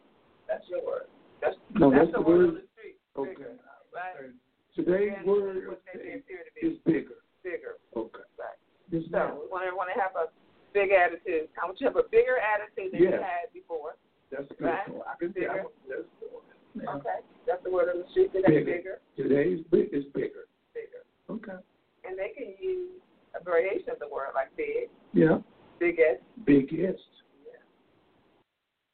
That's your word. That's the word on the street. Okay. Bigger, right? Today's word is bigger. Bigger. Okay. Right. So we want to have a big attitude. I want you to have a bigger attitude than you had before. That's good. Right? I can say that's good. Okay. That's the word on the street. Today, bigger. Today's big is bigger. Bigger. Okay. And they can use a variation of the word, like big. Yeah. Biggest. Yeah.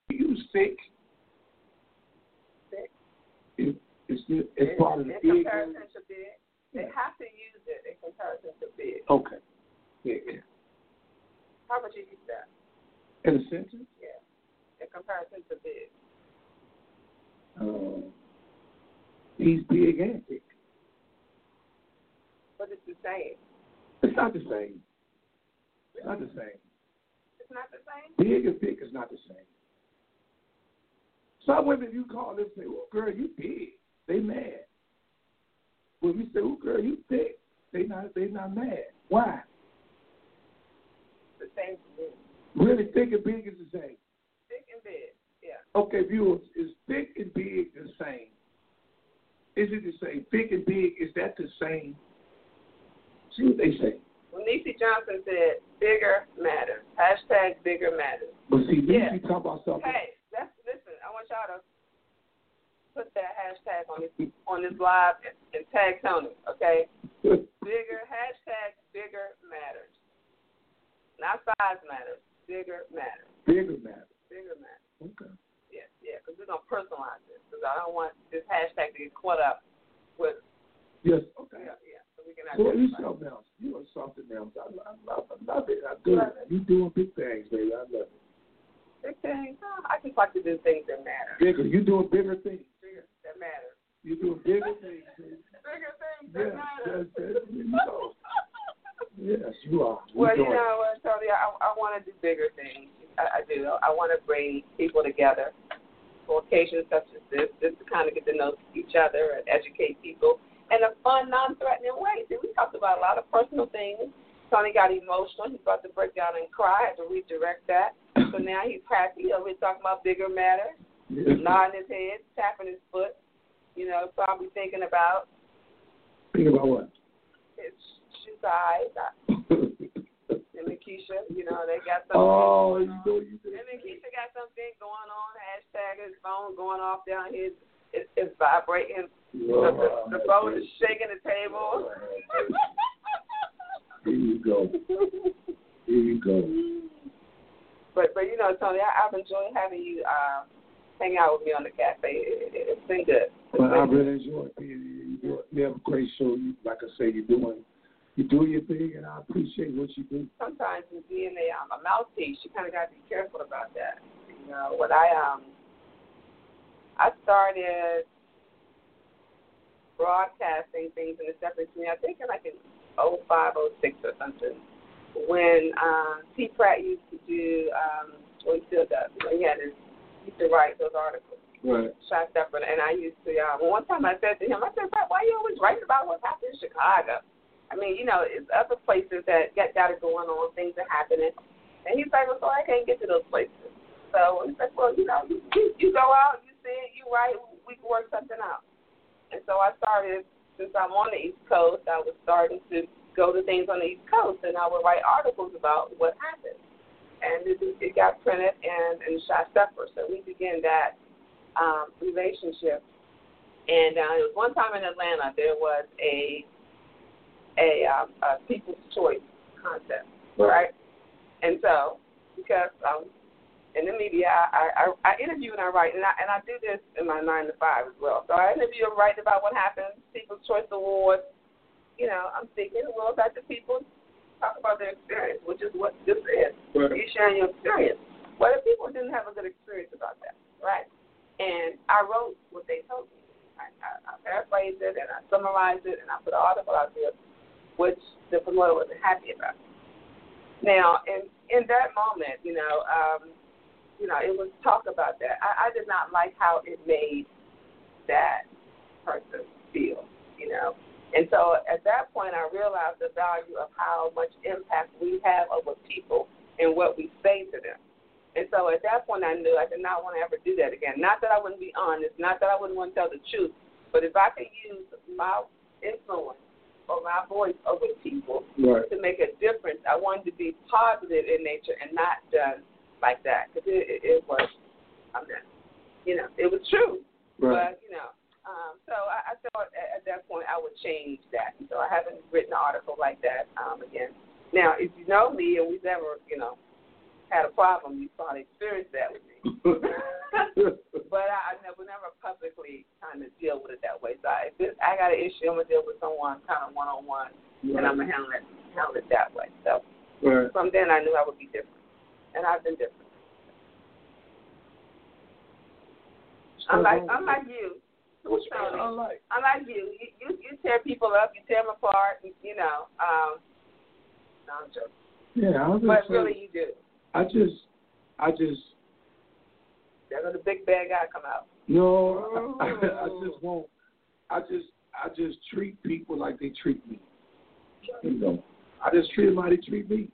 Do you think sick? It's part of the big. In comparison to big. They have to use it in comparison to big. Okay. Yeah. How would you use that? In a sentence? Yeah. In comparison to big. He's big and thick. But it's the same. It's not the same. It's not the same. It's not the same? Big and thick is not the same. Some women, you call them and say, "Oh, girl, you big." They mad. When you say, "Oh, girl, you thick," they not mad. Why? The same thing. Really, thick and big is the same. Thick and big, yeah. Okay, viewers, is thick and big the same? Is it the same? Thick and big, is that the same? See what they say. Well, Niecy Johnson said, "Bigger matters." # bigger matters. But see, Niecy talk about something. Hey, listen, I want y'all to put that hashtag on this live and tag Tony, okay? Bigger, # bigger matters. Not size matters. Bigger matters. Bigger matters. Bigger matters. Okay. Yeah, because we're going to personalize this. Because I don't want this hashtag to get caught up with. Yes. Okay. Yeah. So you something else. You are something else. I love it. I do. You doing big things, baby. I love it. Big things. Oh, I just like to do things that matter. Bigger. You doing bigger things. Bigger that matter. You doing bigger things. Baby. Bigger things that matter. That's you know. Yes, you are. Well, you know, Tony, I want to do bigger things. I do. I want to bring people together for occasions such as this, just to kind of get to know each other and educate people. In a fun, non-threatening way. See, we talked about a lot of personal things. Tony got emotional. He's about to break down and cry. I had to redirect that. So now he's happy. We're talking about bigger matters. Yeah. Nodding his head, tapping his foot. You know, probably thinking about. Thinking about what? His shoe size. And Lakeisha, you know, they got something. Oh, you know you did. And Lakeisha got something going on. # his phone going off down here. It's vibrating. The phone is shaking the table. Here you go. But you know, Tony, I've enjoyed having you hang out with me on the cafe. It's been good. Well, I really enjoyed being here. You have a great show. Like I say, you're doing your thing, and I appreciate what you do. Sometimes in being a mouthpiece, you kind of got to be careful about that. You know, when I started broadcasting things in the separate community, I think in like in 05, 06 or something, when T. Pratt used to do, well, he still does, he used to write those articles. Right. Shot Shepherd, and I used to, well, one time I said to him, I said, Pratt, why are you always writing about what's happening in Chicago? I mean, you know, it's other places that got it going on, things are happening. And he's like, well, so I can't get to those places. So he's like, well, you know, you go out, you see it, you write, we can work something out. And so I started, since I'm on the East Coast, I was starting to go to things on the East Coast, and I would write articles about what happened. And it got printed in Shot Shepherd, so we began that relationship. And it was one time in Atlanta, there was a People's Choice contest, right? And so, because in the media, I interview and I write, and I do this in my 9 to 5 as well. So I interview and write about what happened, People's Choice Awards. You know, I'm thinking, well, about the people, talk about their experience, which is what this is. Right. You're sharing your experience. Well, the people didn't have a good experience about that, right? And I wrote what they told me. I paraphrased it, and I summarized it, and I put an article out there, which the promoter wasn't happy about. Now, in that moment, you know, it was talk about that. I did not like how it made that person feel, you know. And so at that point, I realized the value of how much impact we have over people and what we say to them. And so at that point, I knew I did not want to ever do that again. Not that I wouldn't be honest, not that I wouldn't want to tell the truth, but if I could use my influence or my voice over people to make a difference, I wanted to be positive in nature and not done like that. Because it was, I'm done. You know, it was true, but, you know. So I thought at that point I would change that. So I haven't written an article like that again. Now, if you know me and we've never, you know, had a problem, you probably experienced that with me. But I never publicly kind of deal with it that way. So if I got an issue, I'm going to deal with someone kind of one-on-one, and I'm going to handle it that way. So from then I knew I would be different, and I've been different. So unlike you, unlike you tear people up, you tear them apart, you know. No, I'm joking. Yeah, I was just but really, you do. I just. That's when the big bad guy come out. No, I just won't. I just treat people like they treat me. You know, I just treat them how they treat me.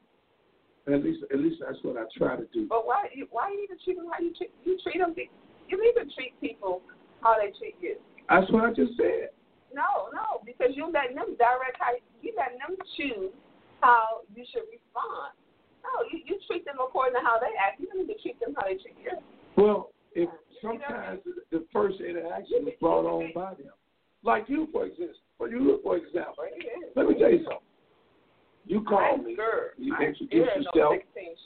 And at least that's what I try to do. But why you even treat them how you treat them? You even treat people how they treat you. That's what I just said. No, because you let them direct how you let them choose how you should respond. No, you treat them according to how they act. You don't need to treat them how they treat you. Well, if sometimes the first interaction is brought on by them, like you, for instance. Well, you look, for example. Let me tell you something. You called me. You introduced yourself.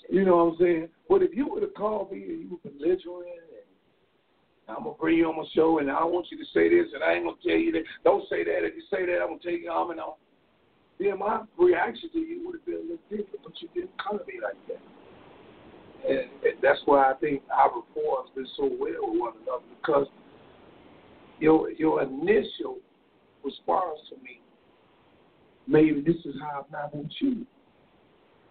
You know what I'm saying? But if you would have called me and you were belligerent, I'm going to bring you on my show, and I want you to say this, and I ain't going to tell you that. Don't say that. If you say that, I'm going to tell you I'm and on. Then my reaction to you would have been a little different, but you didn't come to me like that. And that's why I think our rapport has been so well with one another, because your initial response to me, maybe this is how I'm not going to you.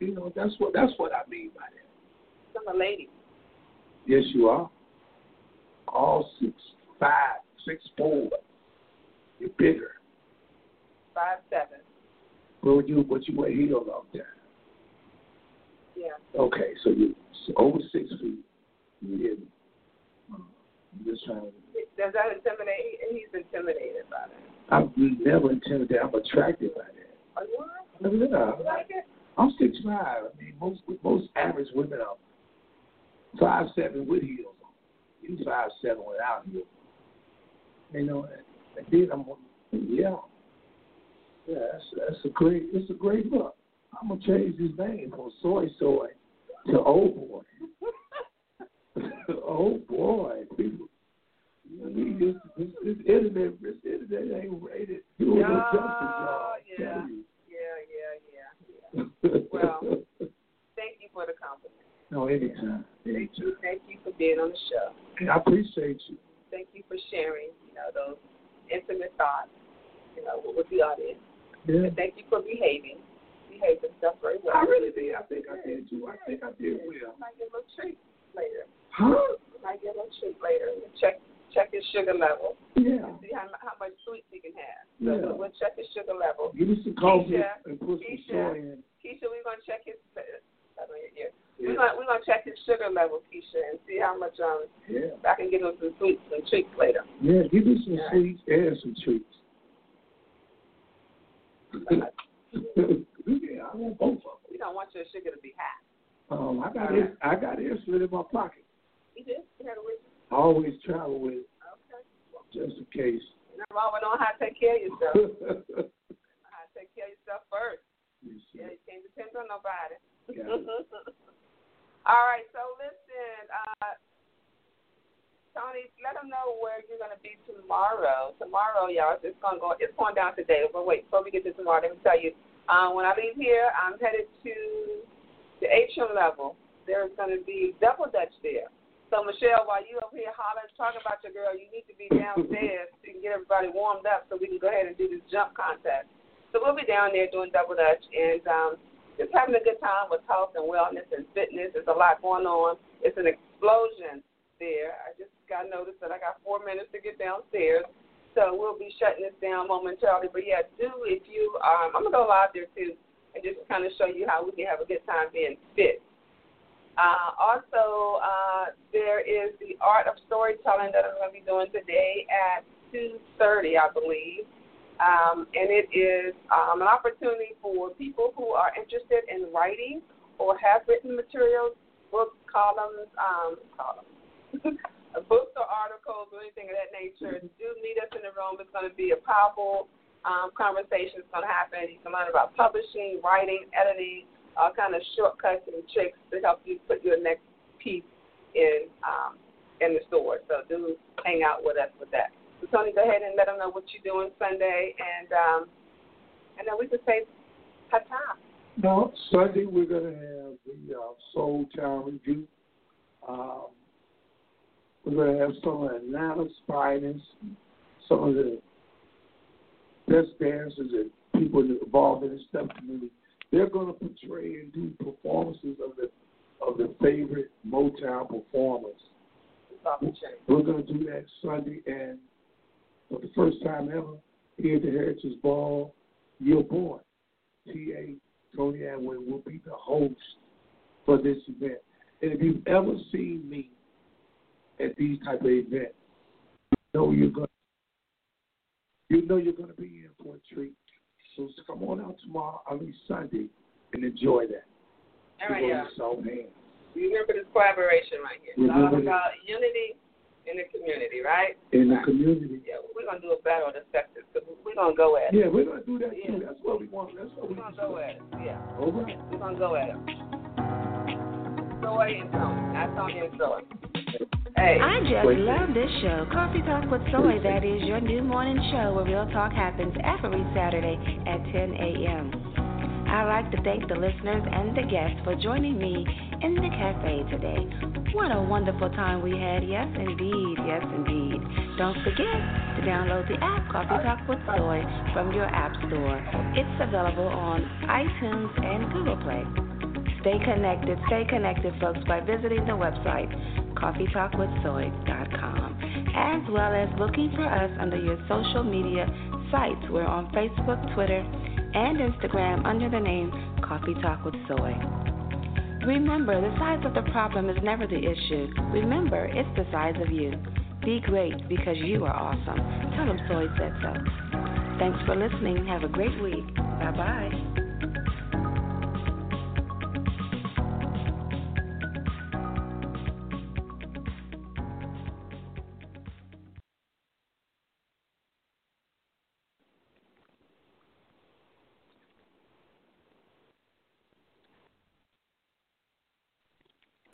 You know, that's what I mean by that. I'm a lady. Yes, you are. All 6'5", 6'4". You're bigger. 5'7". But you were healed off that. Yeah. Okay, so you're over 6 feet. You I'm just trying to. Does that intimidate? He's intimidated by that. I'm never intimidated. I'm attracted by that. Are you all right? No. You like it? I'm 6'5". I mean, most average women are 5'7" with heels. You 5'7" without you. You know, and then I'm it's a great book. I'm gonna change his name from Soy to Old Boy. Oh boy, people, you This internet ain't rated. You don't know justice, y'all. Yeah. Well, thank you for the compliment. No, anytime. Thank you. Thank you for being on the show. And I appreciate you. Thank you for sharing, those intimate thoughts, with the audience. Yeah. And thank you for behaving. Behave yourself very well. I really did. I think I did well. Might get a little treat later. Huh? Might get a little treat later. Check his sugar level. Yeah. And see how much sweets he can have. So we'll check his sugar level. Give us some coffee and put some soy in. Keisha, we're gonna check his. We're gonna check his sugar level, Keisha, and see how much I can get him some sweets and treats later. Yeah, give me some sweets and some treats. Yeah, I want both of them. We don't want your sugar to be high. I got insulin in my pocket. You did? You had it with you? I always travel with it. Okay. Just in case. You know, I know how to take care of yourself. How to take care of yourself first. Yes, you can't depend on nobody. All right, so listen, Tony, let them know where you're going to be tomorrow. Tomorrow, y'all, it's going down today. But wait, before we get to tomorrow, let me tell you, when I leave here, I'm headed to the atrium level. There's going to be double dutch there. So, Michelle, while you up here hollering, talking about your girl, you need to be downstairs so you can get everybody warmed up so we can go ahead and do this jump contest. So we'll be down there doing double dutch and just having a good time with health and wellness and fitness. There's a lot going on. It's an explosion there. I just got notice that I got 4 minutes to get downstairs, so we'll be shutting this down momentarily. But yeah, I'm gonna go live there too, and just kind of show you how we can have a good time being fit. Also, there is the Art of Storytelling that I'm gonna be doing today at 2:30, I believe, and it is an opportunity for people who are interested in writing or have written materials, books, columns. Books or articles or anything of that nature, do meet us in the room. It's going to be a powerful conversation. It's going to happen. You can learn about publishing, writing, editing, all kind of shortcuts and tricks to help you put your next piece in the store. So do hang out with us with that. So, Tony, go ahead and let them know what you're doing Sunday, and then we can say ta-ta. No, Sunday we're going to have the Soul Challenge. We're going to have some of Atlanta Spiders, some of the best dancers and people involved in the step community. They're going to portray and do performances of their favorite Motown performers. We're going to do that Sunday, and for the first time ever, here at the Heritage Ball, your boy, T.A. Tony Atway, will be the host for this event. And if you've ever seen me at these type of events, you're gonna be in for a treat. So come on out tomorrow, I mean Sunday, and enjoy that. All right, y'all. Remember this collaboration right here. It's all about unity in the community, right? In the community. Yeah, we're gonna do a battle of the sexes. So we're gonna go at it. Yeah, we're gonna do that too. That's what we want. That's what we're gonna go at it. Yeah. Over. We're gonna go at it. Soy and Tony, not Tony and Soy. Hey. I just love this show, Coffee Talk with Soy. That is your new morning show where real talk happens every Saturday at 10 a.m. I'd like to thank the listeners and the guests for joining me in the cafe today. What a wonderful time we had. Yes, indeed. Don't forget to download the app, Coffee Talk with Soy, from your app store. It's available on iTunes and Google Play. Stay connected, folks, by visiting the website, coffeetalkwithsoy.com, as well as looking for us under your social media sites. We're on Facebook, Twitter, and Instagram under the name Coffee Talk with Soy. Remember, the size of the problem is never the issue. Remember, it's the size of you. Be great because you are awesome. Tell them Soy said so. Thanks for listening. Have a great week. Bye-bye.